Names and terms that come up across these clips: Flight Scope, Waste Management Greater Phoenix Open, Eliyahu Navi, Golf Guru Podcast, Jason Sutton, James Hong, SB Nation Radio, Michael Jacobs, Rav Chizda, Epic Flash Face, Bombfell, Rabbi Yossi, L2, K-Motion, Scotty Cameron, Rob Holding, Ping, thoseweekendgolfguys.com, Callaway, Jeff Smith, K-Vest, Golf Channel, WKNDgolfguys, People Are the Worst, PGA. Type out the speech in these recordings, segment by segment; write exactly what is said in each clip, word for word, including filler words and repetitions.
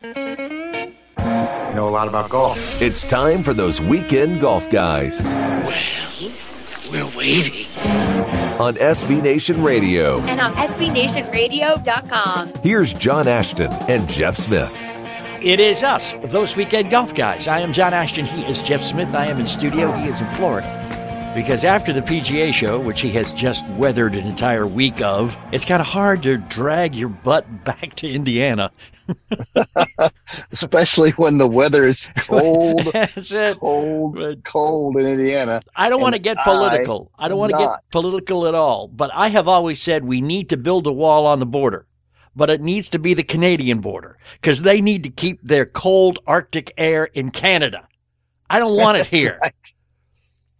I know a lot about golf. It's time for those weekend golf guys. Well, we're waiting. On S B Nation Radio. And on S B Nation Radio dot com. Here's John Ashton and Jeff Smith. It is us, those weekend golf guys. I am John Ashton. He is Jeff Smith. I am in studio. He is in Florida. Because after the P G A show, which he has just weathered an entire week of, it's kind of hard to drag your butt back to Indiana. Especially when the weather is cold, cold, cold in Indiana. I don't want to get political. I, I don't want to get political at all. But I have always said we need to build a wall on the border. But it needs to be the Canadian border because they need to keep their cold Arctic air in Canada. I don't want it here. Right.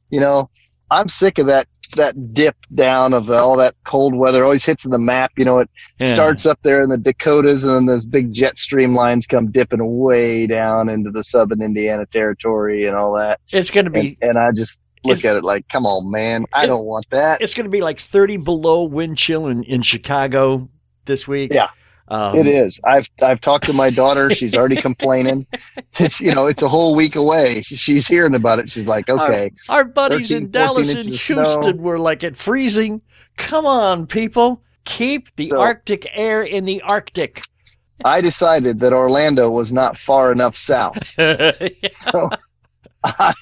You know, I'm sick of that that dip down of all that cold weather. It always hits in the map. You know, it yeah. starts up there in the Dakotas, and then those big jet stream lines come dipping way down into the southern Indiana territory and all that. It's going to be, and, and I just look at it like, come on, man, I don't want that. It's going to be like thirty below wind chill in, in Chicago this week. Yeah, um, it is. I've I've talked to my daughter. She's already complaining. It's you know it's a whole week away. She's hearing about it. She's like, okay. Our, our buddies thirteen, in Dallas and Houston were like at freezing. Come on, people, keep the so, Arctic air in the Arctic. I decided that Orlando was not far enough south, yeah. so I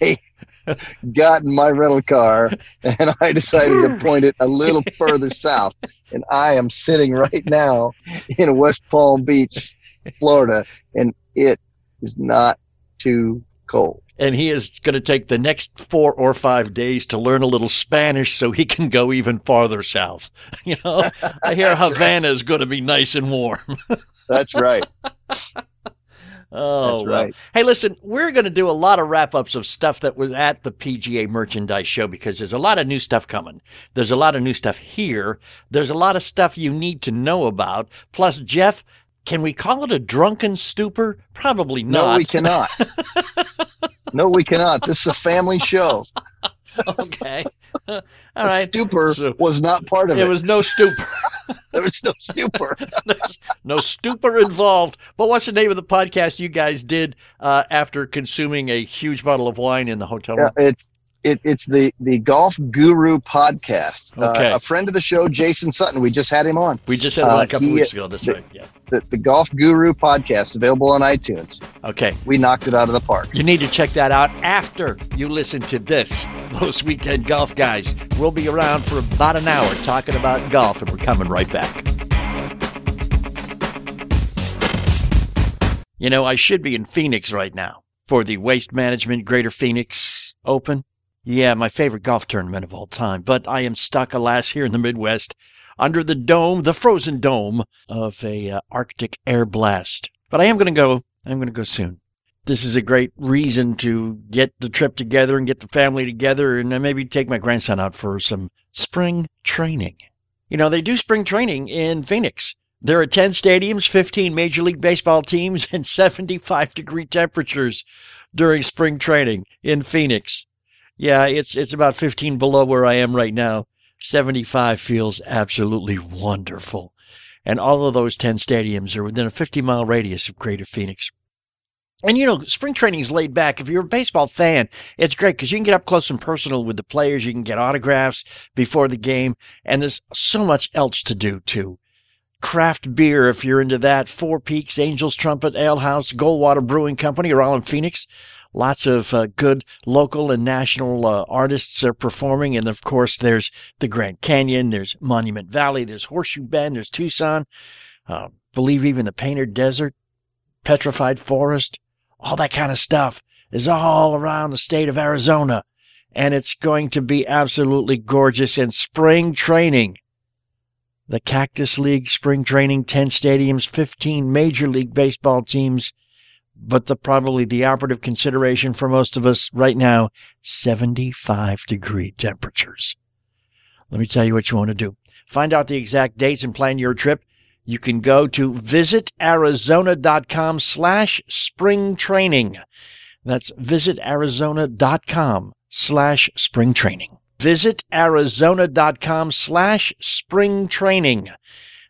got in my rental car and I decided to point it a little further south. And I am sitting right now in West Palm Beach, Florida, and it is not too cold. And he is going to take the next four or five days to learn a little Spanish so he can go even farther south. You know, I hear Havana is going to be nice and warm. That's right. Oh, That's right. Well. Hey, listen, we're going to do a lot of wrap-ups of stuff that was at the P G A Merchandise Show because there's a lot of new stuff coming. There's a lot of new stuff here. There's a lot of stuff you need to know about. Plus, Jeff, can we call it a drunken stupor? Probably not. No, we cannot. No, we cannot. This is a family show. Okay. All right. Stupor so, was not part of it. There was no stupor. There was no stupor. No stupor involved. But what's the name of the podcast you guys did uh, after consuming a huge bottle of wine in the hotel room? Yeah, it's it, it's the, the Golf Guru Podcast. Okay. Uh, a friend of the show, Jason Sutton. We just had him on. We just had him on uh, a couple he, weeks ago. That's the, right. Yeah. The, the Golf Guru Podcast, available on iTunes. Okay. We knocked it out of the park. You need to check that out after you listen to this. Those Weekend Golf Guys. We'll be around for about an hour talking about golf, and we're coming right back. You know, I should be in Phoenix right now for the Waste Management Greater Phoenix Open. Yeah, my favorite golf tournament of all time. But I am stuck, alas, here in the Midwest under the dome, the frozen dome of a uh, Arctic air blast. But I am going to go. I'm going to go soon. This is a great reason to get the trip together and get the family together and maybe take my grandson out for some spring training. You know, they do spring training in Phoenix. There are ten stadiums, fifteen Major League Baseball teams, and seventy-five degree temperatures during spring training in Phoenix. Yeah, it's it's about fifteen below where I am right now. seventy-five feels absolutely wonderful. And all of those ten stadiums are within a fifty mile radius of Greater Phoenix. And, you know, spring training is laid back. If you're a baseball fan, it's great because you can get up close and personal with the players. You can get autographs before the game. And there's so much else to do, too. Craft beer, if you're into that. Four Peaks, Angel's Trumpet, Ale House, Goldwater Brewing Company are all in Phoenix. Lots of uh, good local and national uh, artists are performing. And, of course, there's the Grand Canyon. There's Monument Valley. There's Horseshoe Bend. There's Tucson. Uh, believe even the Painter Desert, Petrified Forest. All that kind of stuff is all around the state of Arizona, and it's going to be absolutely gorgeous in spring training. The Cactus League spring training, ten stadiums, fifteen Major League Baseball teams, but the probably the operative consideration for most of us right now, seventy-five degree temperatures. Let me tell you what you want to do. Find out the exact dates and plan your trip. You can go to visitarizona.com slash spring training. That's visitarizona.com slash spring training. Visitarizona.com slash spring training.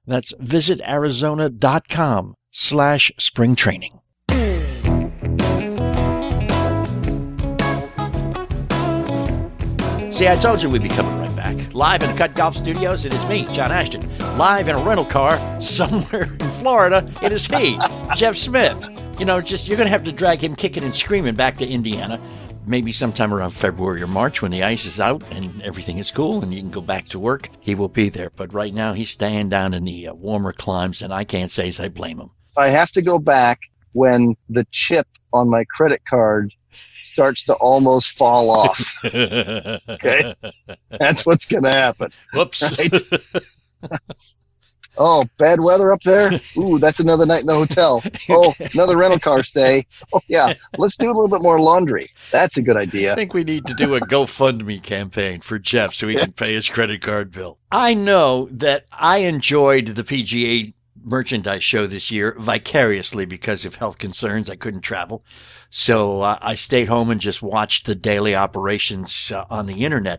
That's visitarizona.com slash spring training. See, I told you we'd be coming right back. Live in the Cut Golf Studios, it is me, John Ashton. Live in a rental car somewhere in Florida, it is he, Jeff Smith. You know, just you're going to have to drag him kicking and screaming back to Indiana, maybe sometime around February or March when the ice is out and everything is cool and you can go back to work. He will be there. But right now he's staying down in the uh, warmer climes, and I can't say as I blame him. I have to go back when the chip on my credit card starts to almost fall off. Okay? That's what's going to happen. Whoops. Right? Oh, bad weather up there? Ooh, that's another night in the hotel. Oh, another rental car stay. Oh, yeah. Let's do a little bit more laundry. That's a good idea. I think we need to do a GoFundMe campaign for Jeff so he can pay his credit card bill. I know that I enjoyed the P G A merchandise show this year vicariously because of health concerns. I couldn't travel. So uh, I stayed home and just watched the daily operations uh, on the internet.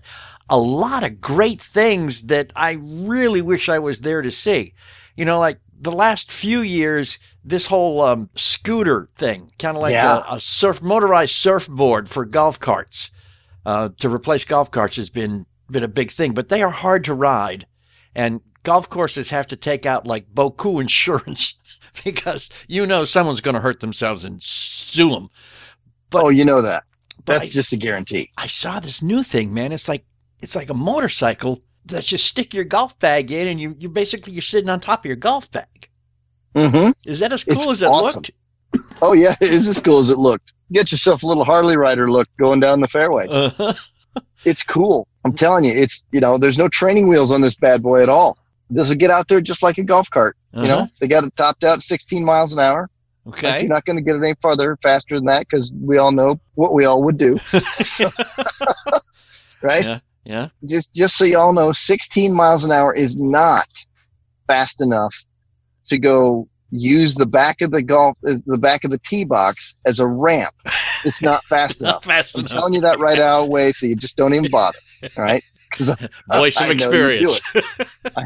A lot of great things that I really wish I was there to see. You know, like the last few years, this whole um, scooter thing, kind of like yeah. a, a surf motorized surfboard for golf carts uh, to replace golf carts has been, been a big thing, but they are hard to ride. And golf courses have to take out like Boku insurance because you know someone's going to hurt themselves and sue them. But, oh, you know that. That's I, just a guarantee. I saw this new thing, man. It's like, It's like a motorcycle that you stick your golf bag in, and you you basically you're sitting on top of your golf bag. Mm-hmm. Is that as cool it's as it awesome. looked? Oh yeah, it is as cool as it looked. Get yourself a little Harley rider look going down the fairways. Uh-huh. It's cool. I'm telling you, it's you know, there's no training wheels on this bad boy at all. This will get out there just like a golf cart. Uh-huh. You know, they got it topped out sixteen miles an hour. Okay, like you're not going to get it any farther faster than that because we all know what we all would do. So, right. Yeah. Yeah. Just just so you all know, sixteen miles an hour is not fast enough to go use the back of the golf, the back of the tee box as a ramp. It's not fast not enough. Fast I'm enough. telling you that right out of the way, so you just don't even bother. All right. Voice I, of I experience. I,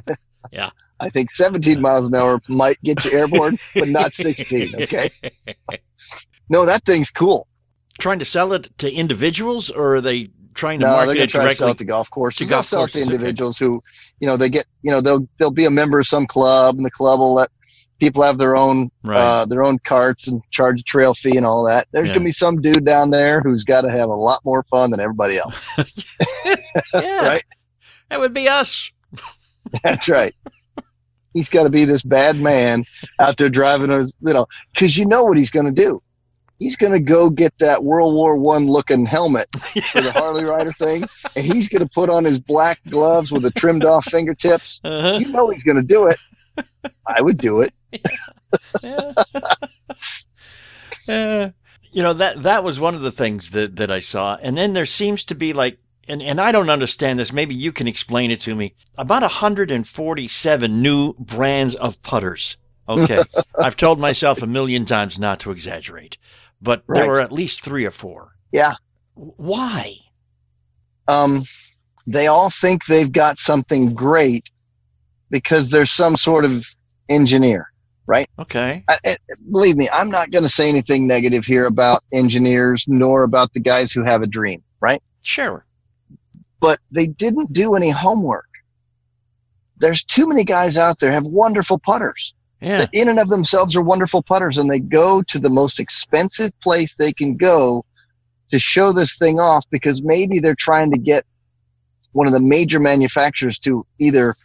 yeah. I think seventeen miles an hour might get you airborne, but not sixteen. Okay. No, that thing's cool. Trying to sell it to individuals, or are they? Trying to no, market they're it try directly to sell it to golf courses. To they'll golf sell it to individuals okay. who, you know, they get, you know, they'll they'll be a member of some club, and the club will let people have their own right. uh, their own carts and charge a trail fee and all that. There's yeah. gonna be some dude down there who's got to have a lot more fun than everybody else. Yeah. Right? That would be us. That's right. He's got to be this bad man out there driving us, you know, because you know what he's gonna do. He's going to go get that World War One looking helmet for the Harley Rider thing, and he's going to put on his black gloves with the trimmed-off fingertips. Uh-huh. You know he's going to do it. I would do it. Yeah. Yeah. Uh, you know, that that was one of the things that, that I saw. And then there seems to be like, and, and I don't understand this. Maybe you can explain it to me. About one hundred forty-seven new brands of putters. Okay. I've told myself a million times not to exaggerate. But right. there were at least three or four. Yeah. Why? Um, they all think they've got something great because they're some sort of engineer, right? Okay. I, I, believe me, I'm not going to say anything negative here about engineers nor about the guys who have a dream, right? Sure. But they didn't do any homework. There's too many guys out there have wonderful putters. Yeah. That in and of themselves are wonderful putters, and they go to the most expensive place they can go to show this thing off because maybe they're trying to get one of the major manufacturers to either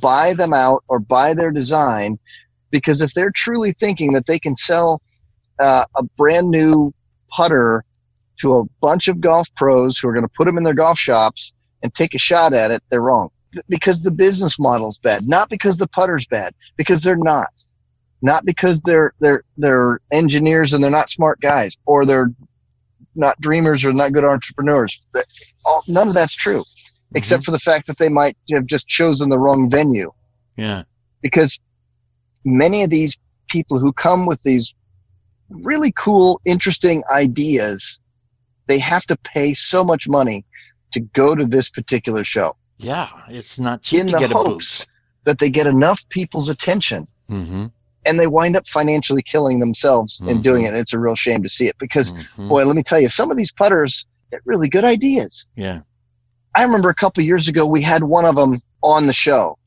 buy them out or buy their design, because if they're truly thinking that they can sell uh, a brand new putter to a bunch of golf pros who are going to put them in their golf shops and take a shot at it, they're wrong. Because the business model's bad, not because the putter's bad, because they're not. Not because they're they're they're engineers and they're not smart guys, or they're not dreamers or not good entrepreneurs. All, none of that's true, mm-hmm. except for the fact that they might have just chosen the wrong venue. Yeah. Because many of these people who come with these really cool, interesting ideas, they have to pay so much money to go to this particular show. Yeah, it's not cheap to get a booth. In the hopes that they get enough people's attention. Mm-hmm. and they wind up financially killing themselves mm-hmm. in doing it. It's a real shame to see it because, mm-hmm. boy, let me tell you, some of these putters, they're really good ideas. Yeah. I remember a couple of years ago, we had one of them on the show,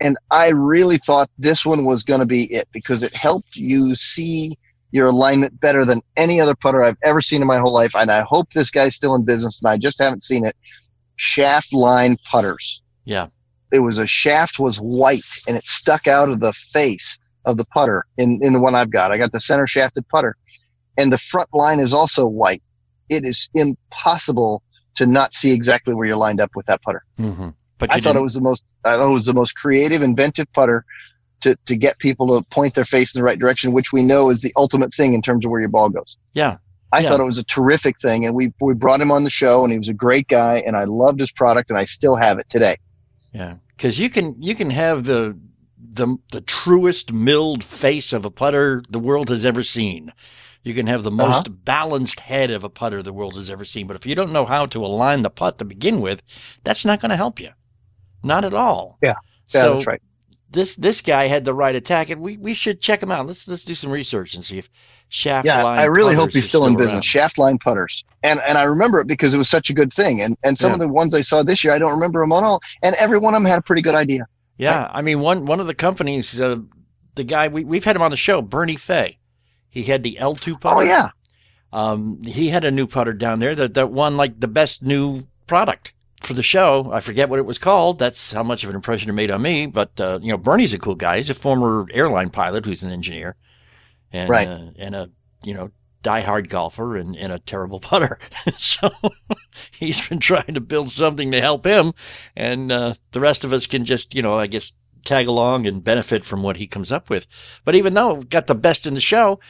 and I really thought this one was going to be it because it helped you see your alignment better than any other putter I've ever seen in my whole life. And I hope this guy's still in business, and I just haven't seen it. Shaft line putters. Yeah. It was a shaft was white, and it stuck out of the face of the putter in, in the one I've got. I got the center shafted putter, and the front line is also white. It is impossible to not see exactly where you're lined up with that putter. Mm-hmm. But I thought didn't. it was the most, I thought it was the most creative, inventive putter to, to get people to point their face in the right direction, which we know is the ultimate thing in terms of where your ball goes. Yeah. I yeah. thought it was a terrific thing. And we, we brought him on the show, and he was a great guy, and I loved his product, and I still have it today. Yeah. Cause you can, you can have the, the, the truest milled face of a putter the world has ever seen. You can have the most uh-huh. balanced head of a putter the world has ever seen. But if you don't know how to align the putt to begin with, that's not going to help you. Not at all. Yeah. yeah so that's right. This this guy had the right attack, and we, we should check him out. Let's let's do some research and see if shaft yeah, line. Yeah, I really hope he's still, still in business. Around. Shaft line putters, and and I remember it because it was such a good thing. And and some yeah. of the ones I saw this year, I don't remember them at all. And every one of them had a pretty good idea. Yeah, right? I mean one one of the companies, uh, the guy we we've had him on the show, Bernie Fay. He had the L two putter. Oh yeah, um, he had a new putter down there that that won like the best new product for the show. I forget what it was called. That's how much of an impression it made on me. But, uh, you know, Bernie's a cool guy. He's a former airline pilot who's an engineer and, right. uh, and a, you know, diehard golfer and, and a terrible putter. So he's been trying to build something to help him. And uh, the rest of us can just, you know, I guess, tag along and benefit from what he comes up with. But even though we got the best in the show,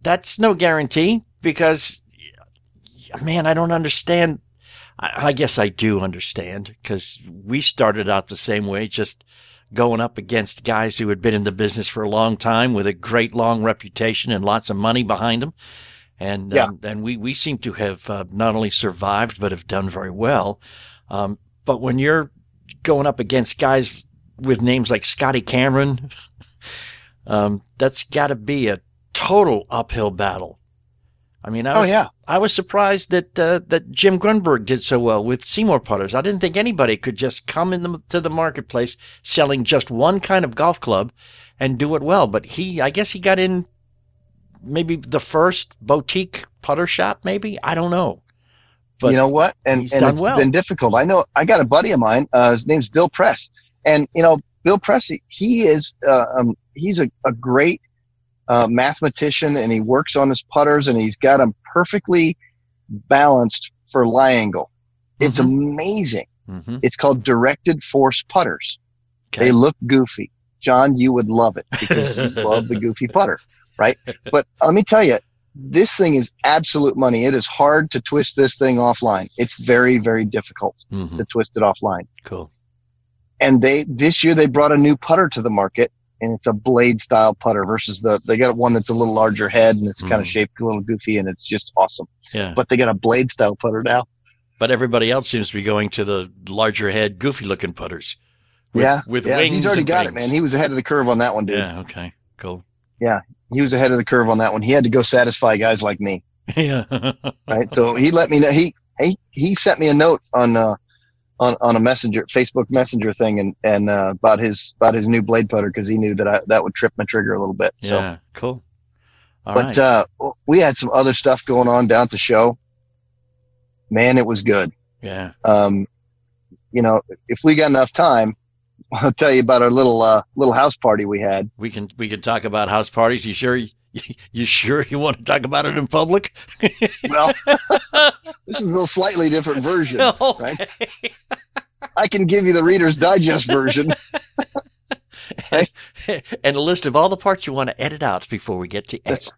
that's no guarantee because, man, I don't understand. I guess I do understand because we started out the same way, just going up against guys who had been in the business for a long time with a great long reputation and lots of money behind them. And yeah. um, and we, we seem to have uh, not only survived, but have done very well. Um, but when you're going up against guys with names like Scotty Cameron, um, that's got to be a total uphill battle. I mean, I was, oh, yeah. I was surprised that uh, that Jim Grunberg did so well with Seymour putters. I didn't think anybody could just come into the, the marketplace selling just one kind of golf club and do it well. But he, I guess he got in maybe the first boutique putter shop, maybe. I don't know. But you know what? And, he's and done it's well. been difficult. I know I got a buddy of mine. Uh, his name's Bill Press. And, you know, Bill Press, he, he is uh, um, he's a, a great Uh, mathematician, and he works on his putters, and he's got them perfectly balanced for lie angle. It's mm-hmm. amazing. Mm-hmm. It's called directed force putters. Okay. They look goofy. John, you would love it because you love the goofy putter, right? But let me tell you, this thing is absolute money. It is hard to twist this thing offline. It's very, very difficult mm-hmm. to twist it offline. Cool. And they this year they brought a new putter to the market. And it's a blade style putter versus the, they got one that's a little larger head and it's mm. kind of shaped a little goofy and it's just awesome. Yeah. But they got a blade style putter now. But everybody else seems to be going to the larger head, goofy looking putters. With, yeah. With yeah. wings. He's already got things. It, man. He was ahead of the curve on that one, dude. Yeah. Okay. Cool. Yeah. He was ahead of the curve on that one. He had to go satisfy guys like me. Yeah. Right. So he let me know. He, he, he sent me a note on, uh, On, on a messenger, Facebook messenger thing and, and, uh, about his, about his new blade putter. Cause he knew that I, that would trip my trigger a little bit. So yeah, cool. All but, right. uh, we had some other stuff going on down at the show, man. It was good. Yeah. Um, you know, if we got enough time, I'll tell you about our little, uh, little house party we had. We can, we can talk about house parties. You sure? You sure you want to talk about it in public? Well, this is a slightly different version, okay. Right? I can give you the Reader's Digest version. Right? and, and a list of all the parts you want to edit out before we get to air. That's,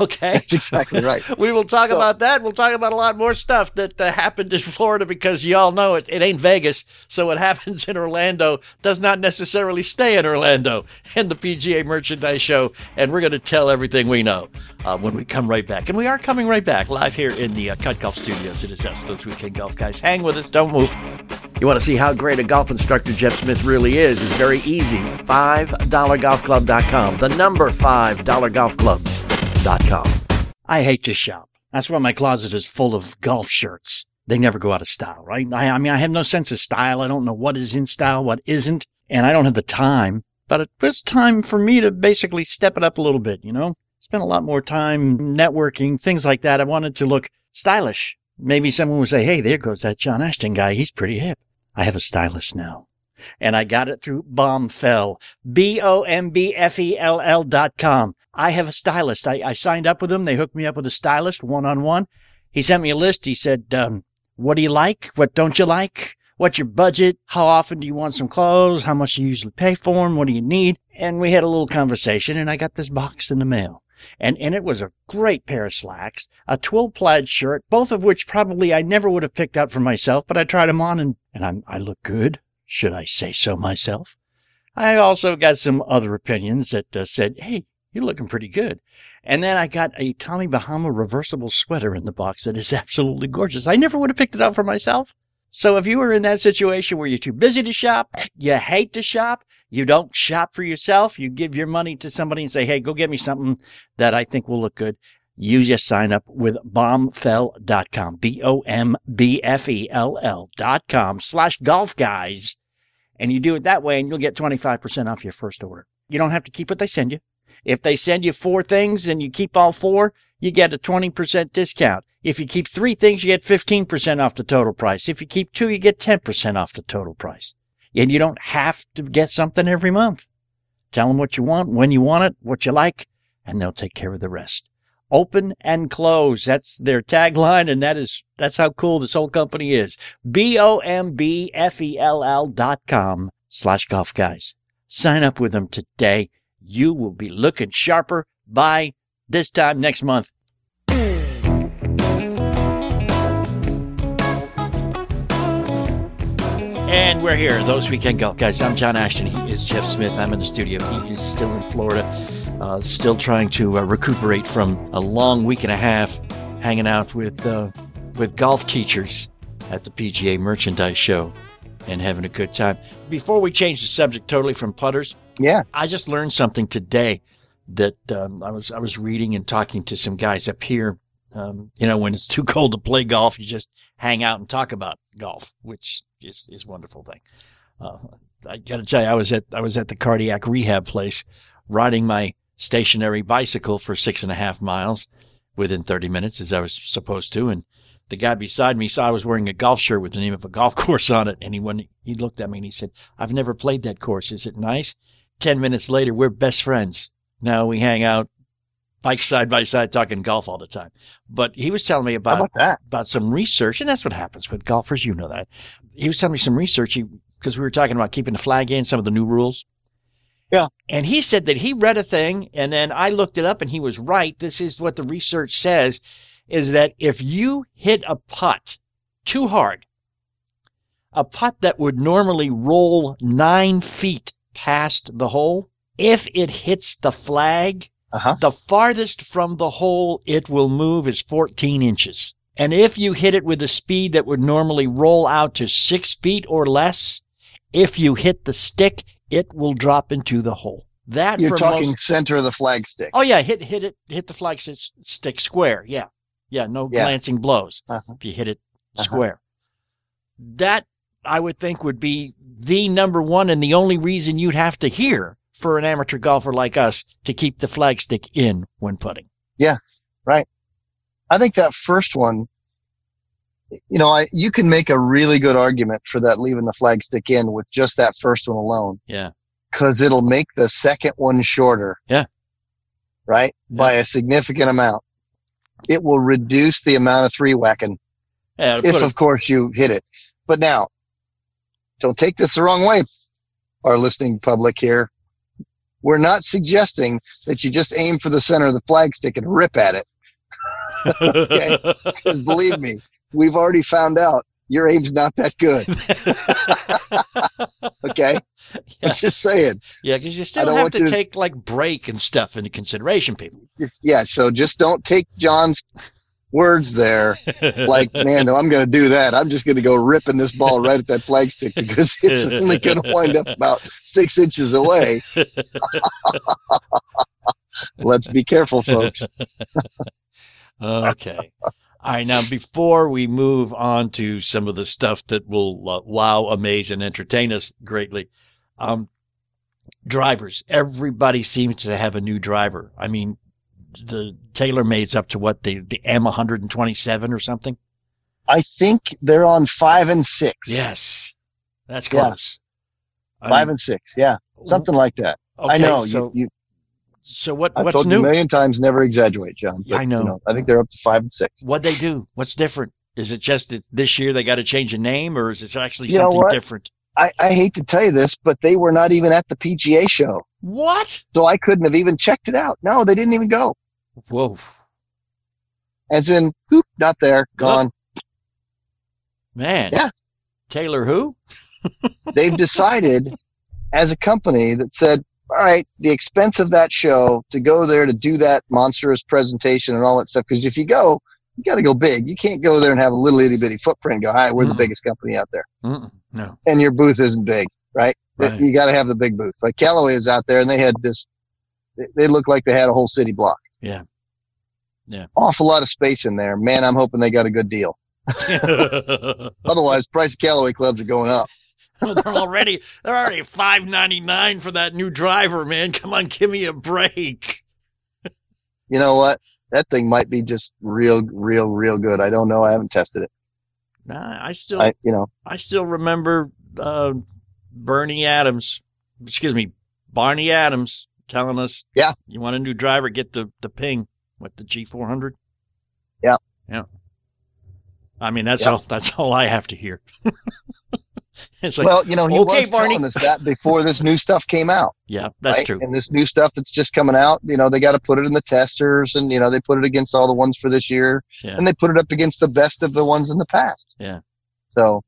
okay? That's exactly right. We will talk so, about that. We'll talk about a lot more stuff that uh, happened in Florida because y'all know it, it ain't Vegas. So what happens in Orlando does not necessarily stay in Orlando and the P G A Merchandise Show. And we're going to tell everything we know. uh, when we come right back. And we are coming right back live here in the uh, Cut Golf Studios. It is us, Those Weekend Golf Guys. Hang with us. Don't move. You want to see how great a golf instructor Jeff Smith really is? It's very easy. five dollar golf club dot com. The number five dollar golf club dot com. I hate to shop. That's why my closet is full of golf shirts. They never go out of style, right? I, I mean, I have no sense of style. I don't know what is in style, what isn't, and I don't have the time. But it was time for me to basically step it up a little bit, you know? Spent a lot more time networking, things like that. I wanted to look stylish. Maybe someone would say, hey, there goes that John Ashton guy. He's pretty hip. I have a stylist now. And I got it through Bombfell, B O M B F E L L dot com. I have a stylist. I, I signed up with them. They hooked me up with a stylist one-on-one. He sent me a list. He said, um, what do you like? What don't you like? What's your budget? How often do you want some clothes? How much do you usually pay for them? What do you need? And we had a little conversation, and I got this box in the mail. And in it was a great pair of slacks, a twill plaid shirt, both of which probably I never would have picked out for myself, but I tried them on, and, and I'm, I look good. Should I say so myself? I also got some other opinions that uh, said, hey, you're looking pretty good. And then I got a Tommy Bahama reversible sweater in the box that is absolutely gorgeous. I never would have picked it up for myself. So if you are in that situation where you're too busy to shop, you hate to shop, you don't shop for yourself, you give your money to somebody and say, hey, go get me something that I think will look good, you just sign up with bombfell dot com, B O M B F E L L dot com slash golf guys. And you do it that way and you'll get twenty-five percent off your first order. You don't have to keep what they send you. If they send you four things and you keep all four, you get a twenty percent discount. If you keep three things, you get fifteen percent off the total price. If you keep two, you get ten percent off the total price. And you don't have to get something every month. Tell them what you want, when you want it, what you like, and they'll take care of the rest. Open and close. That's their tagline, and that is, that's how cool this whole company is. B-O-M-B-F-E-L-L dot com slash golf guys. Sign up with them today. You will be looking sharper by this time next month. And we're here, Those Weekend Golf Guys. I'm John Ashton. He is Jeff Smith. I'm in the studio. He is still in Florida, uh, still trying to uh, recuperate from a long week and a half hanging out with uh, with golf teachers at the P G A Merchandise Show and having a good time. Before we change the subject totally from putters, yeah, I just learned something today that um, I was I was reading and talking to some guys up here. Um, you know, when it's too cold to play golf, you just hang out and talk about golf, which is, is a wonderful thing. Uh, I got to tell you, I was at I was at the cardiac rehab place, riding my stationary bicycle for six and a half miles within thirty minutes, as I was supposed to. And the guy beside me saw I was wearing a golf shirt with the name of a golf course on it. And he went, he looked at me and he said, "I've never played that course. Is it nice?" Ten minutes later, we're best friends. Now we hang out, bike side by side, talking golf all the time. But he was telling me about, about, that? about some research, and that's what happens with golfers. You know that. He was telling me some research because we were talking about keeping the flag in, some of the new rules. Yeah. And he said that he read a thing, and then I looked it up, and he was right. This is what the research says, is that if you hit a putt too hard, a putt that would normally roll nine feet past the hole, if it hits the flag, Uh-huh. the farthest from the hole it will move is fourteen inches. And if you hit it with a speed that would normally roll out to six feet or less, if you hit the stick, it will drop into the hole. That You're talking most, center of the flag stick. Oh, yeah. Hit hit it. Hit the flag stick square. Yeah. Yeah. No yeah. glancing blows uh-huh. if you hit it square. Uh-huh. That, I would think, would be the number one and the only reason you'd have to hear for an amateur golfer like us to keep the flagstick in when putting. Yeah, right. I think that first one, you know, I you can make a really good argument for that leaving the flagstick in with just that first one alone. Yeah. Because it'll make the second one shorter. Yeah. Right? Yeah. By a significant amount. It will reduce the amount of three whacking. Yeah, if, of course, you hit it. But now, don't take this the wrong way, our listening public here. We're not suggesting that you just aim for the center of the flagstick and rip at it. Okay? Because believe me, we've already found out your aim's not that good. Okay? Yeah. I'm just saying. Yeah, because you still have to, to take, like, break and stuff into consideration, people. Just, yeah, so just don't take John's words there like, man, no, I'm going to do that. I'm just going to go ripping this ball right at that flagstick because it's only going to wind up about six inches away. Let's be careful, folks. Okay. All right. Now, before we move on to some of the stuff that will uh, wow, amaze, and entertain us greatly, um, drivers. Everybody seems to have a new driver. I mean, the TaylorMade's up to what, the the M one twenty-seven or something? I think they're on five and six. Yes, that's close. Yeah. Five I mean, and six, yeah, something like that. Okay, I know. So, you, you, so what? I've what's told new? You a million times, never exaggerate, John. But, I know. You know. I think they're up to five and six. What they do? What's different? Is it just that this year they got to change a name, or is it actually you something different? I, I hate to tell you this, but they were not even at the P G A show. What? So I couldn't have even checked it out. No, they didn't even go. Whoa. As in, whoop, not there, gone. Oh. Man. Yeah. Taylor who? They've decided as a company that said, all right, the expense of that show to go there to do that monstrous presentation and all that stuff, because if you go, you got to go big. You can't go there and have a little itty-bitty footprint and go, hi, we're mm. the biggest company out there. Mm-mm. No. And your booth isn't big, right? right. You got to have the big booth. Like Callaway is out there, and they had this – they looked like they had a whole city block. Yeah. Yeah. Awful lot of space in there. Man, I'm hoping they got a good deal. Otherwise, price of Callaway clubs are going up. Well, they're already they're already five ninety-nine for that new driver, man. Come on, give me a break. You know what? That thing might be just real, real, real good. I don't know. I haven't tested it. Nah, I still, I, you know, I still remember uh, Bernie Adams, excuse me, Barney Adams telling us, yeah, you want a new driver, get the, the Ping, what, the G four hundred? Yeah, yeah. I mean, that's yeah. all. That's all I have to hear. It's like, well, you know, he okay, was Barney. telling us that before this new stuff came out. Yeah, that's right? True. And this new stuff that's just coming out, you know, they got to put it in the testers, and, you know, they put it against all the ones for this year, yeah. and they put it up against the best of the ones in the past. Yeah. So,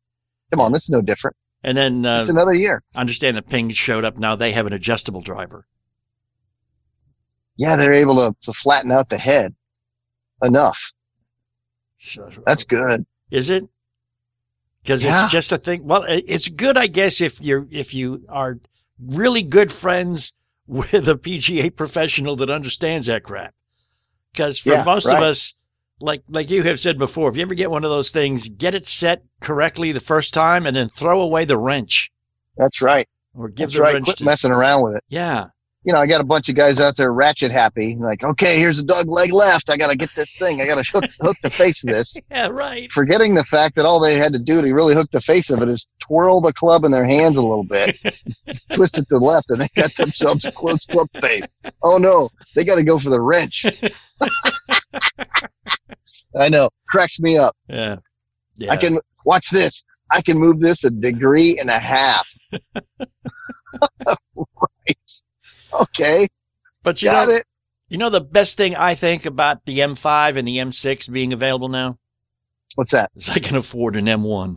come on, this is no different. And then uh, just another year. I understand that Ping showed up. Now they have an adjustable driver. Yeah, they're able to, to flatten out the head enough. That's good. Is it? Because yeah. it's just a thing. Well, it's good, I guess, if you're if you are really good friends with a P G A professional that understands that crap. Because for yeah, most right. of us, like like you have said before, if you ever get one of those things, get it set correctly the first time, and then throw away the wrench. That's right. Or give That's the right. wrench. Quit to... messing around with it. Yeah. You know, I got a bunch of guys out there ratchet happy, like, okay, here's a dog leg left. I got to get this thing. I got to hook, hook the face of this. Yeah, right. Forgetting the fact that all they had to do to really hook the face of it is twirl the club in their hands a little bit, twist it to the left, and they got themselves a closed club face. Oh, no. They got to go for the wrench. I know. Cracks me up. Yeah. yeah. I can watch this. I can move this a degree and a half. Right. Okay, but you Got know, it. you know the best thing I think about the M five and the M six being available now? What's that? Is I can afford an M one.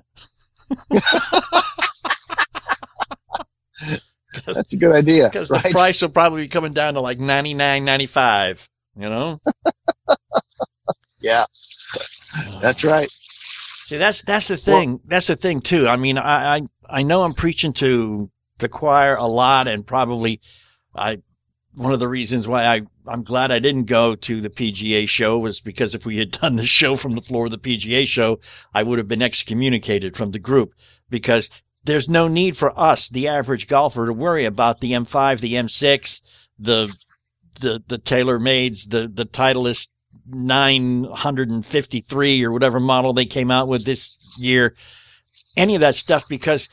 That's a good idea. Because right? the price will probably be coming down to like ninety-nine ninety-five, you know? Yeah, that's right. See, that's that's the thing. Well, that's the thing, too. I mean, I, I, I know I'm preaching to the choir a lot, and probably – I, one of the reasons why I, I'm glad I didn't go to the P G A show was because if we had done the show from the floor of the P G A show, I would have been excommunicated from the group, because there's no need for us, the average golfer, to worry about the M five, the M six, the, the, the TaylorMades, the, the Titleist nine fifty-three or whatever model they came out with this year, any of that stuff, because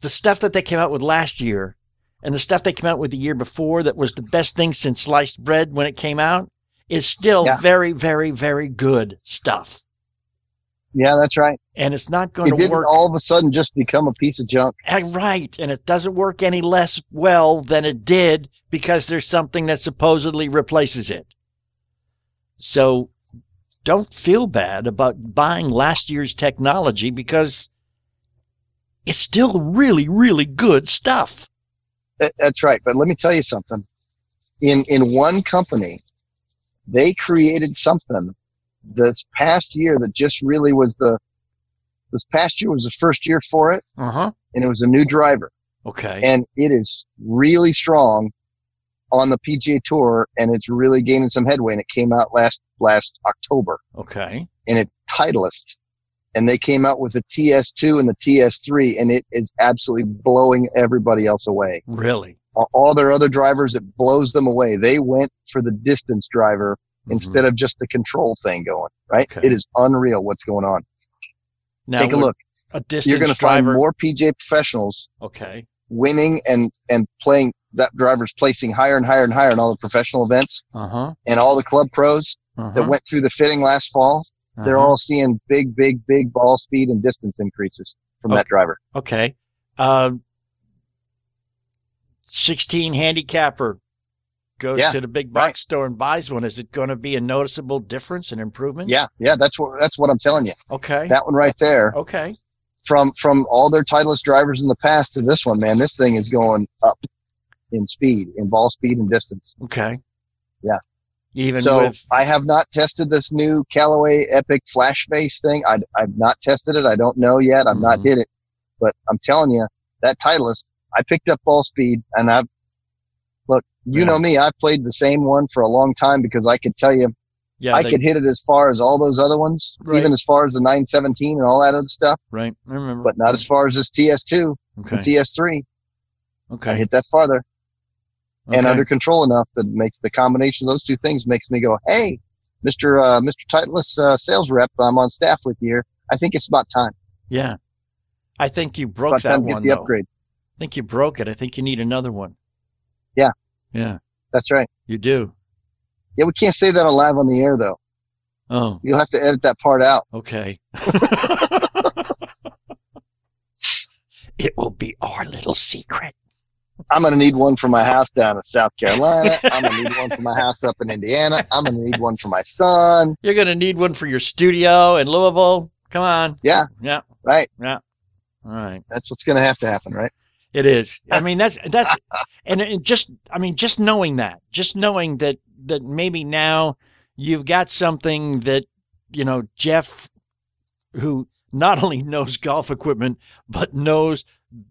the stuff that they came out with last year and the stuff they came out with the year before that was the best thing since sliced bread when it came out is still yeah. very, very, very good stuff. Yeah, that's right. And it's not going it to work. It didn't all of a sudden just become a piece of junk. And, right. And it doesn't work any less well than it did because there's something that supposedly replaces it. So don't feel bad about buying last year's technology because it's still really, really good stuff. That's right. But let me tell you something. In in one company, they created something this past year that just really was the this past year was the first year for it. Uh-huh. And it was a new driver. Okay. And it is really strong on the P G A Tour, and it's really gaining some headway, and it came out last last October. Okay. And it's Titleist. And they came out with the T S two and the T S three, and it is absolutely blowing everybody else away. Really? All their other drivers, it blows them away. They went for the distance driver mm-hmm. instead of just the control thing going, right? Okay. It is unreal what's going on. Now, take a look. A distance You're going to find more P G A professionals okay. winning and, and playing. That driver's placing higher and higher and higher in all the professional events uh-huh. and all the club pros uh-huh. that went through the fitting last fall. Uh-huh. They're all seeing big, big, big ball speed and distance increases from okay. that driver. Okay. Uh, sixteen handicapper goes yeah, to the big box right. store and buys one. Is it going to be a noticeable difference and improvement? Yeah, yeah, that's what that's what I'm telling you. Okay, that one right there. Okay, from from all their Titleist drivers in the past to this one, man, this thing is going up in speed, in ball speed and distance. Okay, yeah. Even so, with... I have not tested this new Callaway Epic Flash Face thing. I I've not tested it. I don't know yet. I've mm-hmm. not hit it, but I'm telling you that Titleist. I picked up ball speed, and I've look. You yeah. know me; I've played the same one for a long time because I could tell you, yeah, I they, could hit it as far as all those other ones, right. even as far as the nine seventeen and all that other stuff. Right, I remember, but not as far as this T S two okay. and T S three. Okay, I hit that farther, okay. and under control enough that makes the combination of those two things makes me go, "Hey, Mister Uh, Mister Titleist uh, sales rep, I'm on staff with you. I think it's about time." Yeah, I think you broke it's about that time to get one. The though. Upgrade. I think you broke it. I think you need another one. Yeah. Yeah. That's right. You do. Yeah, we can't say that alive on the air, though. Oh. You'll have to edit that part out. Okay. It will be our little secret. I'm going to need one for my house down in South Carolina. I'm going to need one for my house up in Indiana. I'm going to need one for my son. You're going to need one for your studio in Louisville. Come on. Yeah. Yeah. Right. Yeah. All right. That's what's going to have to happen, right? It is. I mean, that's, that's, and it just, I mean, just knowing that, just knowing that, that maybe now you've got something that, you know, Jeff, who not only knows golf equipment, but knows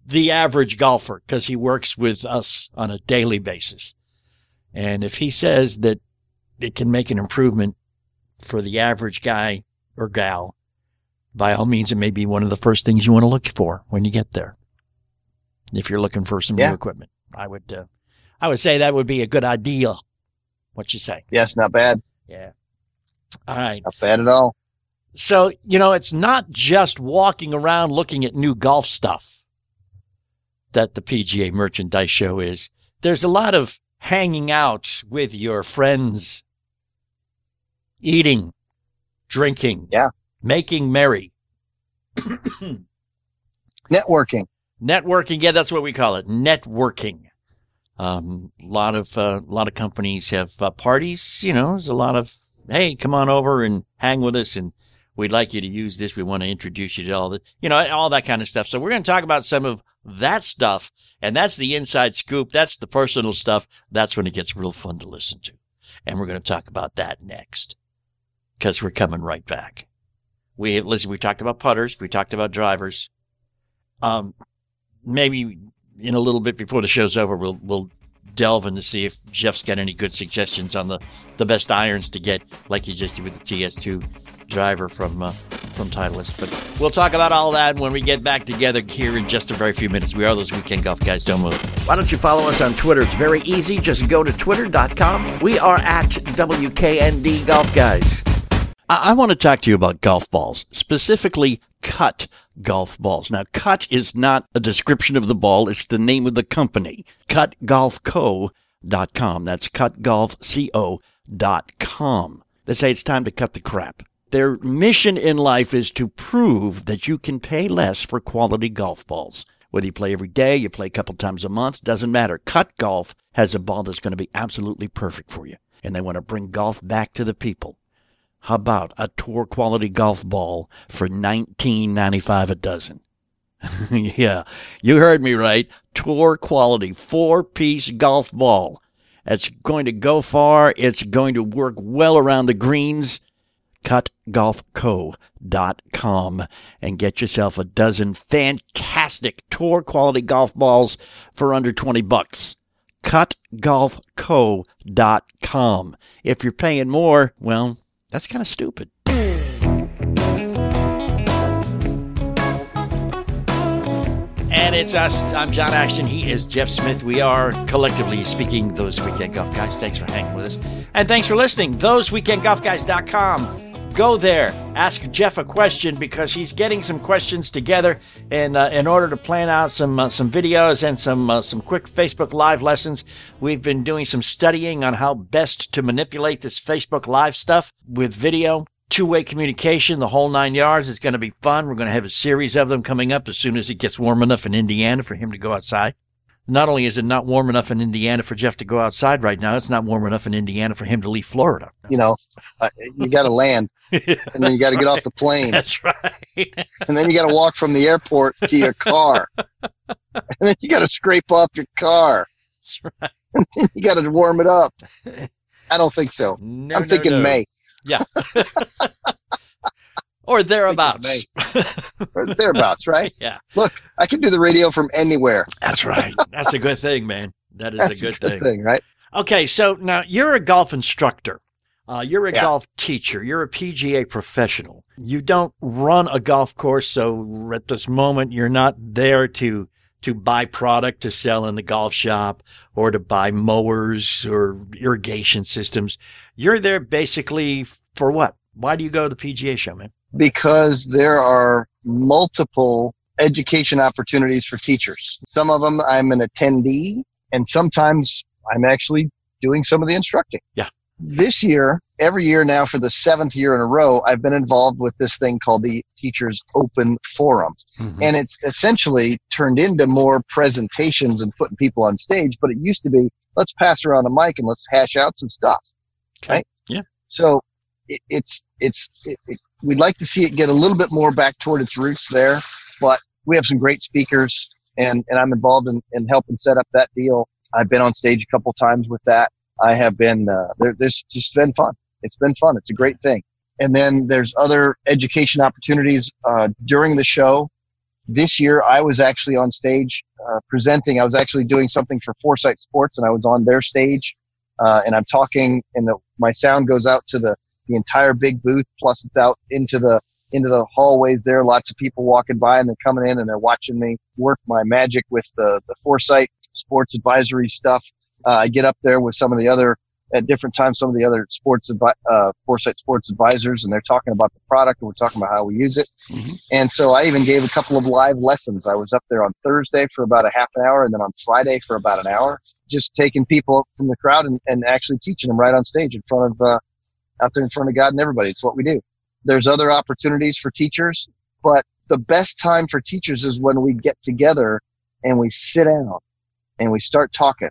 the average golfer because he works with us on a daily basis. And if he says that it can make an improvement for the average guy or gal, by all means, it may be one of the first things you want to look for when you get there. If you're looking for some yeah. new equipment, I would, uh, I would say that would be a good idea. What you say? Yes, not bad. Yeah. All right. Not bad at all. So, you know, it's not just walking around looking at new golf stuff that the P G A Merchandise Show is. There's a lot of hanging out with your friends, eating, drinking, yeah, making merry, networking. Networking, yeah, that's what we call it. Networking. Um, a lot of uh, a lot of companies have uh, parties. You know, there's a lot of hey, come on over and hang with us, and we'd like you to use this. We want to introduce you to all the, you know, all that kind of stuff. So we're going to talk about some of that stuff, and that's the inside scoop. That's the personal stuff. That's when it gets real fun to listen to, and we're going to talk about that next because we're coming right back. We listen. We talked about putters. We talked about drivers. Um. Maybe in a little bit before the show's over, we'll we'll delve in to see if Jeff's got any good suggestions on the, the best irons to get, like you just did with the T S two driver from uh, from Titleist. But we'll talk about all that when we get back together here in just a very few minutes. We are those weekend golf guys. Don't move. Why don't you follow us on Twitter? It's very easy. Just go to twitter dot com. We are at W K N D Golf Guys. I want to talk to you about golf balls, specifically Cut Golf balls. Now, Cut is not a description of the ball. It's the name of the company, cut golf co dot com. That's cut golf co dot com. They say it's time to cut the crap. Their mission in life is to prove that you can pay less for quality golf balls. Whether you play every day, you play a couple times a month, doesn't matter. Cut Golf has a ball that's going to be absolutely perfect for you, and they want to bring golf back to the people. How about a tour quality golf ball for nineteen ninety-five a dozen? Yeah, you heard me right. Tour quality four-piece golf ball. It's going to go far. It's going to work well around the greens. cut golf co dot com and get yourself a dozen fantastic tour quality golf balls for under twenty bucks. cut golf co dot com. If you're paying more, well, that's kind of stupid. And it's us. I'm John Ashton. He is Jeff Smith. We are, collectively speaking, Those Weekend Golf Guys. Thanks for hanging with us. And thanks for listening. those weekend golf guys dot com. Go there. Ask Jeff a question because he's getting some questions together in, uh, in order to plan out some uh, some videos and some, uh, some quick Facebook Live lessons. We've been doing some studying on how best to manipulate this Facebook Live stuff with video. Two-way communication, the whole nine yards. It's going to be fun. We're going to have a series of them coming up as soon as it gets warm enough in Indiana for him to go outside. Not only is it not warm enough in Indiana for Jeff to go outside right now, it's not warm enough in Indiana for him to leave Florida. You know, uh, you got to land, yeah, and then you got to right. get off the plane. That's right. And then you got to walk from the airport to your car. And then you got to scrape off your car. That's right. And then you got to warm it up. I don't think so. No, I'm no, thinking no. May. Yeah. Or thereabouts. Or thereabouts, right? Yeah. Look, I can do the radio from anywhere. That's right. That's a good thing, man. That is That's a good, a good thing. thing. Right? Okay, so now you're a golf instructor. Uh, you're a yeah. golf teacher. You're a P G A professional. You don't run a golf course, so at this moment you're not there to to buy product to sell in the golf shop or to buy mowers or irrigation systems. You're there basically for what? Why do you go to the P G A show, man? Because there are multiple education opportunities for teachers. Some of them I'm an attendee, and sometimes I'm actually doing some of the instructing. Yeah. This year, every year now for the seventh year in a row, I've been involved with this thing called the Teachers Open Forum. Mm-hmm. And it's essentially turned into more presentations and putting people on stage, but it used to be, let's pass around a mic and let's hash out some stuff. Okay. Right? Yeah. So it, it's, it's, it, it, we'd like to see it get a little bit more back toward its roots there, but we have some great speakers, and, and I'm involved in, in helping set up that deal. I've been on stage a couple times with that. I have been, uh, there, there's just been fun. It's been fun. It's a great thing. And then there's other education opportunities, uh, during the show. This year, I was actually on stage, uh, presenting. I was actually doing something for Foresight Sports, and I was on their stage, uh, and I'm talking, and the, my sound goes out to the, the entire big booth. Plus it's out into the, into the hallways there. Lots of people walking by, and they're coming in and they're watching me work my magic with the, the Foresight Sports advisory stuff. Uh, I get up there with some of the other, at different times, some of the other sports, advi- uh, Foresight Sports advisors, and they're talking about the product, and we're talking about how we use it. Mm-hmm. And so I even gave a couple of live lessons. I was up there on Thursday for about a half an hour, and then on Friday for about an hour, just taking people from the crowd and, and actually teaching them right on stage in front of, uh, out there in front of God and everybody. It's what we do. There's other opportunities for teachers, but the best time for teachers is when we get together and we sit down and we start talking.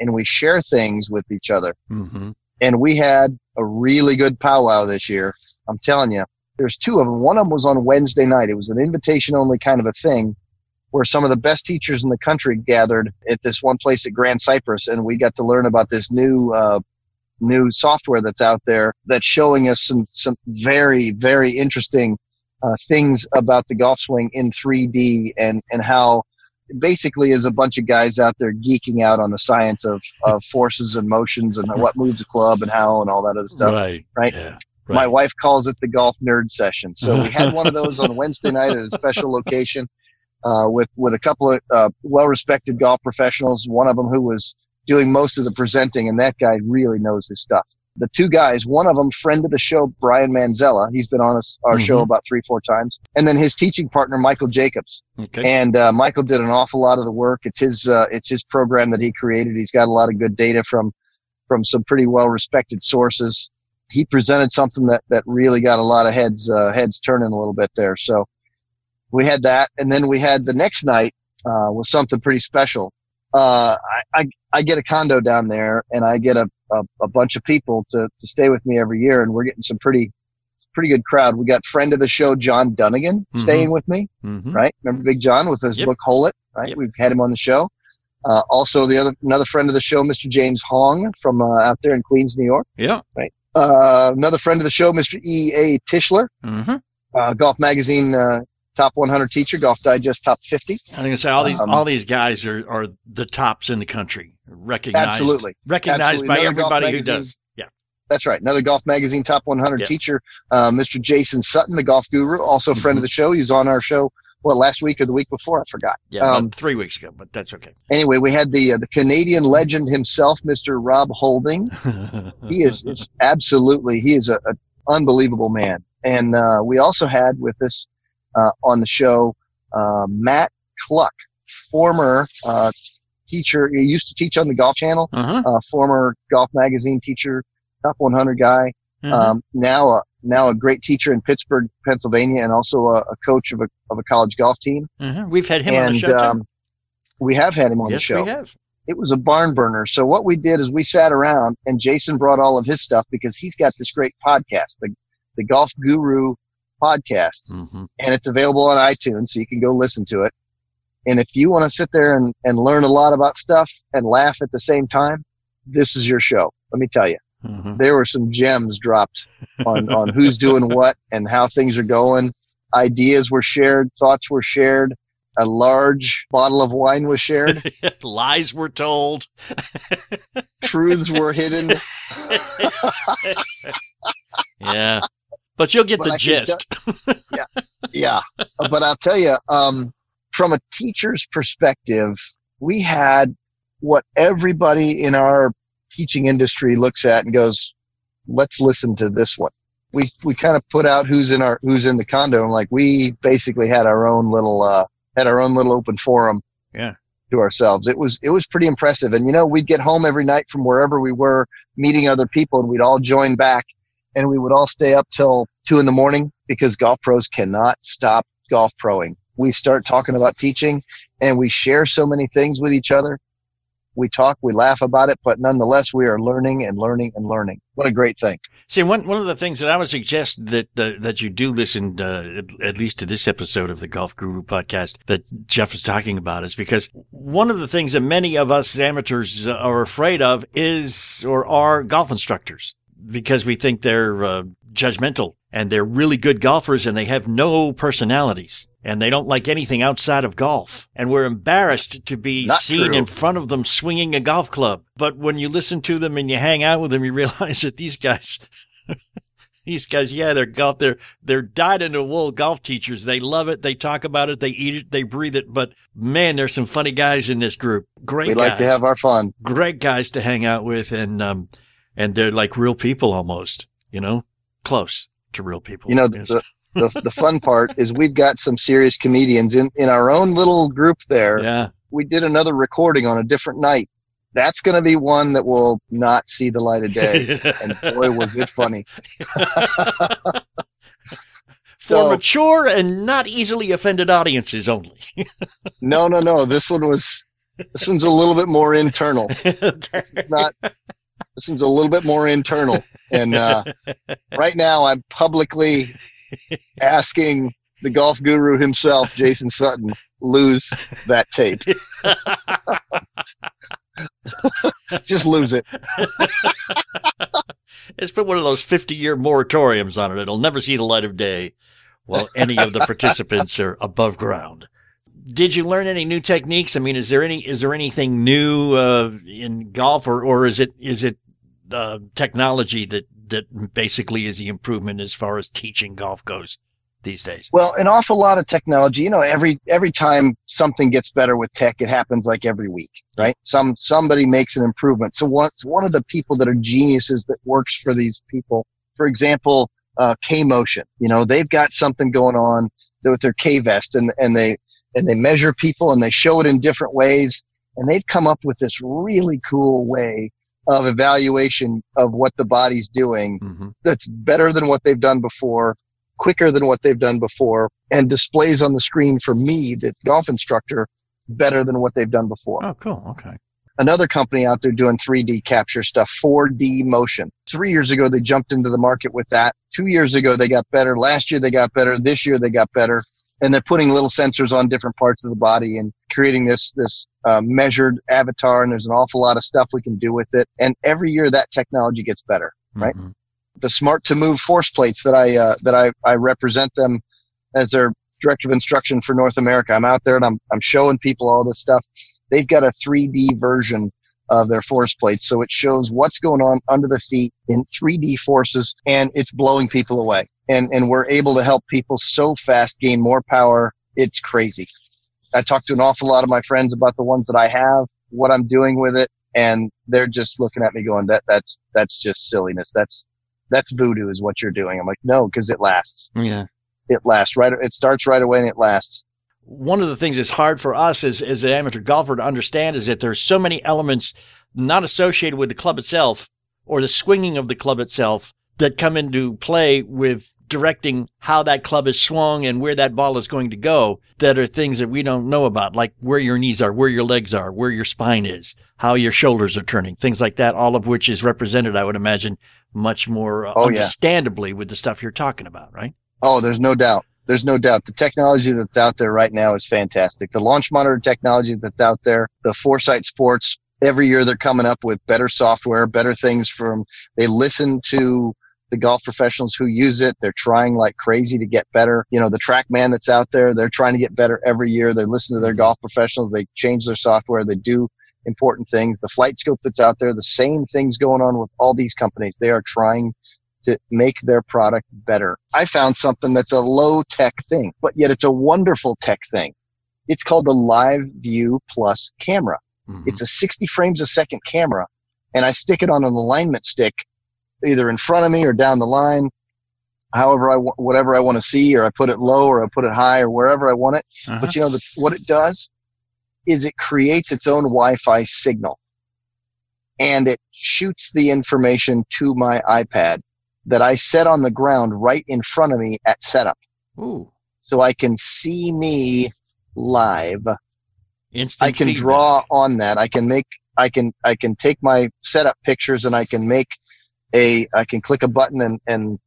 And we share things with each other. Mm-hmm. And we had a really good powwow this year. I'm telling you, there's two of them. One of them was on Wednesday night. It was an invitation-only kind of a thing where some of the best teachers in the country gathered at this one place at Grand Cypress, and we got to learn about this new uh, new software that's out there that's showing us some, some very, very interesting uh, things about the golf swing in three D and, and how basically is a bunch of guys out there geeking out on the science of, of forces and motions and what moves a club and how and all that other stuff. Right. Right? Yeah, right. My wife calls it the golf nerd session. So we had one of those on Wednesday night at a special location, uh, with, with a couple of, uh, well-respected golf professionals. One of them who was doing most of the presenting, and that guy really knows his stuff. The two guys, one of them, friend of the show, Brian Manzella. He's been on us, our mm-hmm. show about three, four times. And then his teaching partner, Michael Jacobs. Okay. And uh, Michael did an awful lot of the work. It's his, uh, it's his program that he created. He's got a lot of good data from, from some pretty well-respected sources. He presented something that, that really got a lot of heads, uh, heads turning a little bit there. So we had that. And then we had the next night, uh, was something pretty special. Uh, I, I, I get a condo down there, and I get a, a, a bunch of people to, to stay with me every year, and we're getting some pretty pretty good crowd. We got friend of the show, John Dunnigan, mm-hmm. staying with me, mm-hmm. right? Remember Big John with his yep. book, Hole It, right? Yep. We've had him on the show. Uh, also, the other another friend of the show, Mister James Hong from uh, out there in Queens, New York. Yeah. Right. Uh, another friend of the show, Mister E A Tischler, mm-hmm. uh, Golf Magazine uh, Top one hundred teacher, Golf Digest Top fifty. I'm going to say all these um, all these guys are, are the tops in the country, recognized, absolutely. recognized absolutely. by another everybody who does. Yeah, that's right. Another Golf Magazine Top one hundred yeah. teacher, uh, Mister Jason Sutton, the Golf Guru, also mm-hmm. friend of the show. He was on our show. Well, last week or the week before, I forgot. Yeah, about um, three weeks ago, but that's okay. Anyway, we had the uh, the Canadian legend himself, Mister Rob Holding. He is, is absolutely, he is an unbelievable man. And uh, we also had with us uh, on the show uh, Matt Cluck, former uh, teacher. He used to teach on the Golf Channel, uh-huh. uh, former Golf Magazine teacher, top one hundred guy. Mm-hmm. Um, now, a, now a great teacher in Pittsburgh, Pennsylvania, and also a, a coach of a, of a college golf team. Mm-hmm. We've had him and, on the show. Um, too. We have had him on yes, the show. We have. It was a barn burner. So what we did is we sat around and Jason brought all of his stuff because he's got this great podcast, the, the Golf Guru Podcast, mm-hmm. and it's available on iTunes. So you can go listen to it. And if you want to sit there and, and learn a lot about stuff and laugh at the same time, this is your show. Let me tell you. Mm-hmm. There were some gems dropped on, on who's doing what and how things are going. Ideas were shared. Thoughts were shared. A large bottle of wine was shared. Lies were told. Truths were hidden. Yeah. But you'll get but the I gist. Tell- yeah. Yeah. But I'll tell you, um, from a teacher's perspective, we had what everybody in our teaching industry looks at and goes, let's listen to this one. We we kind of put out who's in our who's in the condo, and like we basically had our own little uh had our own little open forum yeah to ourselves. It was it was pretty impressive. And you know, we'd get home every night from wherever we were meeting other people, and we'd all join back, and we would all stay up till two in the morning because golf pros cannot stop golf proing. We start talking about teaching and we share so many things with each other. We talk, we laugh about it, but nonetheless, we are learning and learning and learning. What a great thing. See, one one of the things that I would suggest that uh, that you do listen, uh, at, at least to this episode of the Golf Guru Podcast that Jeff is talking about, is because one of the things that many of us amateurs are afraid of is or are golf instructors, because we think they're uh, judgmental and they're really good golfers and they have no personalities. And they don't like anything outside of golf. And we're embarrassed to be Not seen true. in front of them swinging a golf club. But when you listen to them and you hang out with them, you realize that these guys, these guys, yeah, they're golf. They're, they're dyed in the wool golf teachers. They love it. They talk about it. They eat it. They breathe it. But man, there's some funny guys in this group. Great we guys. We like to have our fun. Great guys to hang out with. And, um, and they're like real people almost, you know, close to real people. You know, the, the, the fun part is we've got some serious comedians in, in our own little group there. Yeah. We did another recording on a different night. That's going to be one that will not see the light of day. And boy, was it funny. For so, mature and not easily offended audiences only. no, no, no. This one was, this one's a little bit more internal. Okay. It's not. This one's a little bit more internal. And uh, right now I'm publicly asking the golf guru himself, Jason Sutton, lose that tape. Just lose it. It's been one of those fifty-year moratoriums on it. It'll never see the light of day while any of the participants are above ground. Did you learn any new techniques? I mean, is there any is there anything new uh, in golf, or, or is it is it uh, technology that, that basically is the improvement as far as teaching golf goes these days? Well, an awful lot of technology. You know, every every time something gets better with tech, it happens like every week, right? Some somebody makes an improvement. So once one of the people that are geniuses that works for these people, for example, uh, K-Motion. You know, they've got something going on with their K-Vest, and and they and they measure people and they show it in different ways. And they've come up with this really cool way of evaluation of what the body's doing mm-hmm. that's better than what they've done before, quicker than what they've done before, and displays on the screen for me, the golf instructor, better than what they've done before. Oh, cool. Okay. another company out there doing three D capture stuff, four D motion. Three years ago, they jumped into the market with that. Two years ago, they got better. Last year, they got better. This year, they got better. And they're putting little sensors on different parts of the body and creating this this uh, measured avatar. And there's an awful lot of stuff we can do with it. And every year, that technology gets better, right? Mm-hmm. The Smart to Move force plates that I uh, that I, I represent them as their director of instruction for North America. I'm out there and I'm I'm showing people all this stuff. They've got a three D version of their force plates, so it shows what's going on under the feet in three D forces, and it's blowing people away. And and we're able to help people so fast gain more power. It's crazy. I talk to an awful lot of my friends about the ones that I have, what I'm doing with it, and they're just looking at me going, that that's that's just silliness. That's that's voodoo is what you're doing. I'm like, no, because it lasts. Yeah. It lasts right. It starts right away and it lasts. One of the things that's hard for us as, as an amateur golfer to understand is that there's so many elements not associated with the club itself or the swinging of the club itself that come into play with directing how that club is swung and where that ball is going to go that are things that we don't know about, like where your knees are, where your legs are, where your spine is, how your shoulders are turning, things like that, all of which is represented, I would imagine, much more uh, oh, understandably yeah. with the stuff you're talking about, right? Oh, there's no doubt. There's no doubt. The technology that's out there right now is fantastic. The launch monitor technology that's out there, the Foresight Sports, every year they're coming up with better software, better things from, they listen to the golf professionals who use it. They're trying like crazy to get better. You know, the TrackMan that's out there, they're trying to get better every year. They're listening to their golf professionals. They change their software. They do important things. The Flight Scope that's out there, the same things going on with all these companies. They are trying to make their product better. I found something that's a low tech thing, but yet it's a wonderful tech thing. It's called the Live View Plus camera. Mm-hmm. It's a sixty frames a second camera, and I stick it on an alignment stick either in front of me or down the line, however I want, whatever I want to see, or I put it low or I put it high or wherever I want it. Uh-huh. But you know, the, what it does is it creates its own Wi-Fi signal, and it shoots the information to my iPad that I set on the ground right in front of me at setup. Ooh. So I can see me live. Instant I can feedback. Draw on that. I can make, I can, I can take my setup pictures and I can make a, I can click a button and, and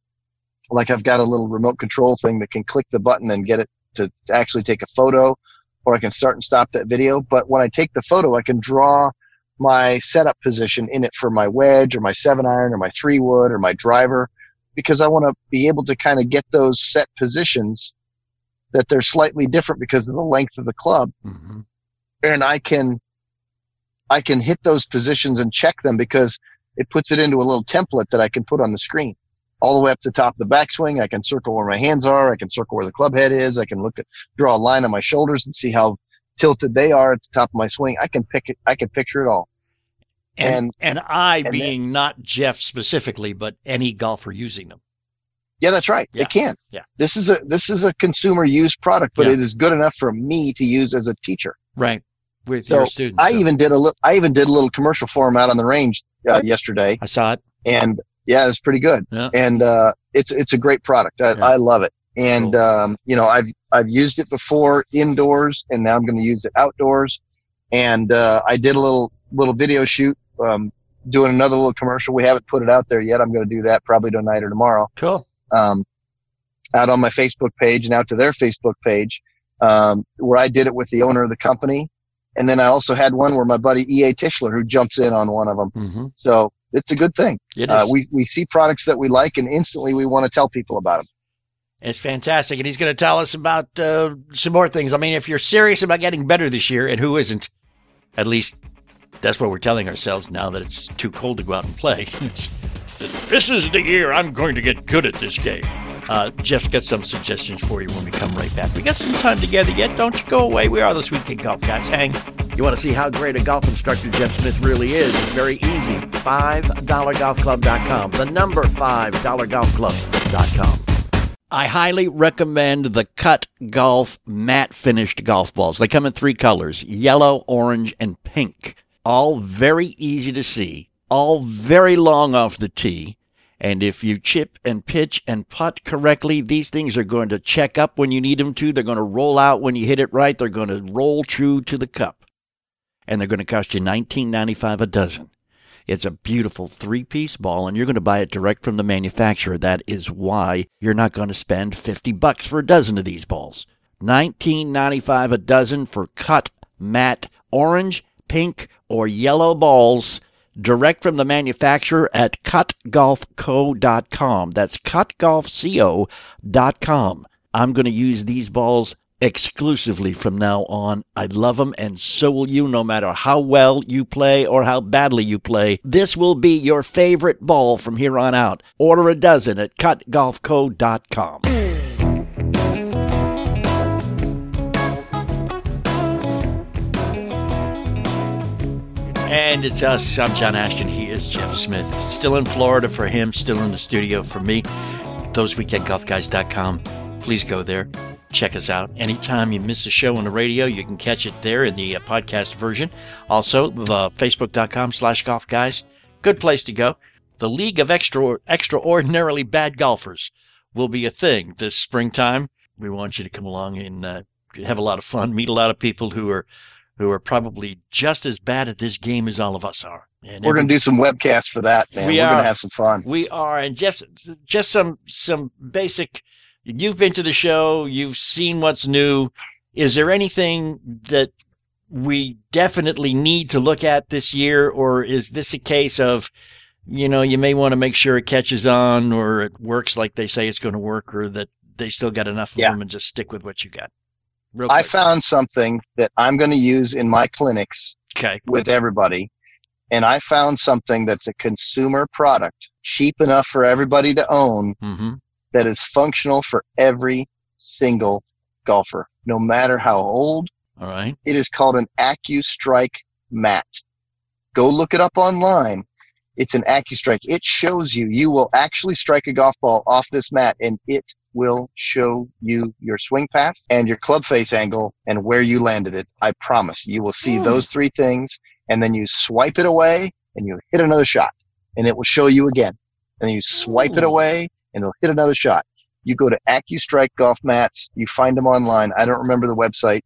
like I've got a little remote control thing that can click the button and get it to actually take a photo, or I can start and stop that video. But when I take the photo, I can draw my setup position in it for my wedge or my seven iron or my three wood or my driver, because I want to be able to kind of get those set positions that they're slightly different because of the length of the club. Mm-hmm. And I can, I can hit those positions and check them because it puts it into a little template that I can put on the screen all the way up to the top of the backswing. I can circle where my hands are. I can circle where the club head is. I can look at, draw a line on my shoulders and see how tilted they are at the top of my swing. I can pick it. I can picture it all. And and, and I and being then, not Jeff specifically, but any golfer using them. Yeah, that's right. Yeah. They can. Yeah. This is a this is a consumer use product, but yeah. it is good enough for me to use as a teacher. Right. With so your students. I so. even did a little. I even did a little commercial for them out on the range uh, yesterday. I saw it. And yeah, it was pretty good. Yeah. And uh, it's it's a great product. I, yeah. I love it. And cool. um, you know, I've I've used it before indoors, and now I'm going to use it outdoors. And uh, I did a little little video shoot. Um, doing another little commercial. We haven't put it out there yet. I'm going to do that probably tonight or tomorrow. Cool. Um, out on my Facebook page and out to their Facebook page, um, where I did it with the owner of the company. And then I also had one where my buddy E A Tischler, who jumps in on one of them. Mm-hmm. So it's a good thing. It is. Uh, we, we see products that we like and instantly we want to tell people about them. It's fantastic. And he's going to tell us about uh, some more things. I mean, if you're serious about getting better this year, and who isn't, at least that's what we're telling ourselves now that it's too cold to go out and play. This is the year I'm going to get good at this game. Uh, Jeff's got some suggestions for you when we come right back. We got some time together yet. Don't you go away. We are This Weekend Golf Guys. Hang. You want to see how great a golf instructor Jeff Smith really is? It's very easy. five dollar golf club dot com. The number five dollar golf club dot com. I highly recommend the Cut Golf matte finished golf balls. They come in three colors, yellow, orange, and pink. All very easy to see, all very long off the tee. And if you chip and pitch and putt correctly, these things are going to check up when you need them to. They're going to roll out when you hit it right. They're going to roll true to the cup. and they're going to cost you nineteen ninety-five a dozen. It's a beautiful three-piece ball, and you're going to buy it direct from the manufacturer. That is why you're not going to spend fifty bucks for a dozen of these balls. nineteen ninety-five a dozen for cut, matte, orange, pink, or yellow balls direct from the manufacturer at cut golf co dot com. That's cut golf co dot com. I'm going to use these balls exclusively from now on. I love them, and so will you, no matter how well you play or how badly you play. This will be your favorite ball from here on out. Order a dozen at cut golf co dot com. And it's us. I'm John Ashton. He is Jeff Smith. Still in Florida for him, still in the studio for me. those weekend golf guys dot com. Please go there. Check us out. Anytime you miss a show on the radio, you can catch it there in the uh, podcast version. Also, the facebook dot com slash golf guys. Good place to go. The League of Extra Extraordinarily Bad Golfers will be a thing this springtime. We want you to come along and uh, have a lot of fun, meet a lot of people who are who are probably just as bad at this game as all of us are. And we're going to do some webcasts for that, man. We we're going to have some fun. We are. And just, just some some basic... You've been to the show. You've seen what's new. Is there anything that we definitely need to look at this year, or is this a case of, you know, you may want to make sure it catches on or it works like they say it's going to work, or that they still got enough of yeah. them and just stick with what you got? Real quick. I found something that I'm going to use in my clinics okay. with everybody, and I found something that's a consumer product, cheap enough for everybody to own, mm-hmm. that is functional for every single golfer, no matter how old. All right. It is called an AccuStrike mat. Go look it up online. It's an AccuStrike. It shows you. You will actually strike a golf ball off this mat, and it will show you your swing path and your club face angle and where you landed it. I promise. You will see mm. those three things, and then you swipe it away, and you hit another shot, and it will show you again. And then you swipe mm. it away, and they'll hit another shot. You go to AccuStrike golf mats. You find them online. I don't remember the website.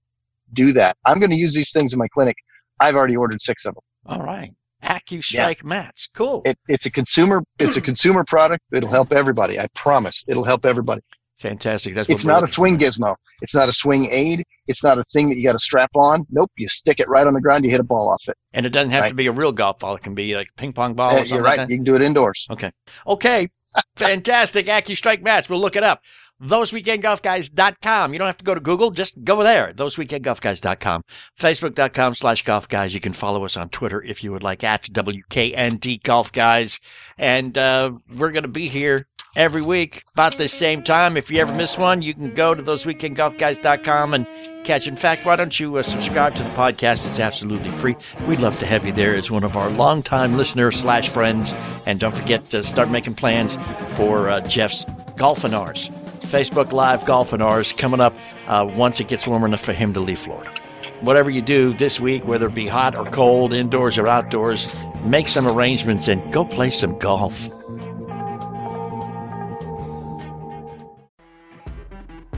Do that. I'm going to use these things in my clinic. I've already ordered six of them. All right. AccuStrike yeah. mats. Cool. It, it's a consumer. It's a consumer product. It'll help everybody. I promise. It'll help everybody. Fantastic. That's what it's not a swing gizmo. It's not a swing aid. It's not a thing that you got to strap on. Nope. You stick it right on the ground. You hit a ball off it. And it doesn't have right. to be a real golf ball. It can be like a ping pong ball. Uh, or something you're right. Like that. You can do it indoors. Okay. Okay. Fantastic. AccuStrike mats. We'll look it up. those weekend golf guys dot com. You don't have to go to Google. Just go there. those weekend golf guys dot com. facebook dot com slash golf guys. You can follow us on Twitter if you would like, at W K N D Golf Guys. And uh, we're going to be here every week about the same time. If you ever miss one, you can go to those weekend golf guys dot com and catch. In fact, why don't you uh, subscribe to the podcast? It's absolutely free. We'd love to have you there as one of our longtime listeners slash friends. And don't forget to start making plans for uh, Jeff's Golfinars. Facebook Live Golfinars coming up uh, once it gets warm enough for him to leave Florida. Whatever you do this week, whether it be hot or cold, indoors or outdoors, make some arrangements and go play some golf.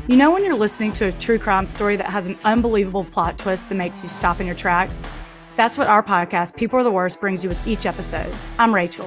You know when you're listening to a true crime story that has an unbelievable plot twist that makes you stop in your tracks? That's what our podcast, People Are the Worst, brings you with each episode. I'm Rachel.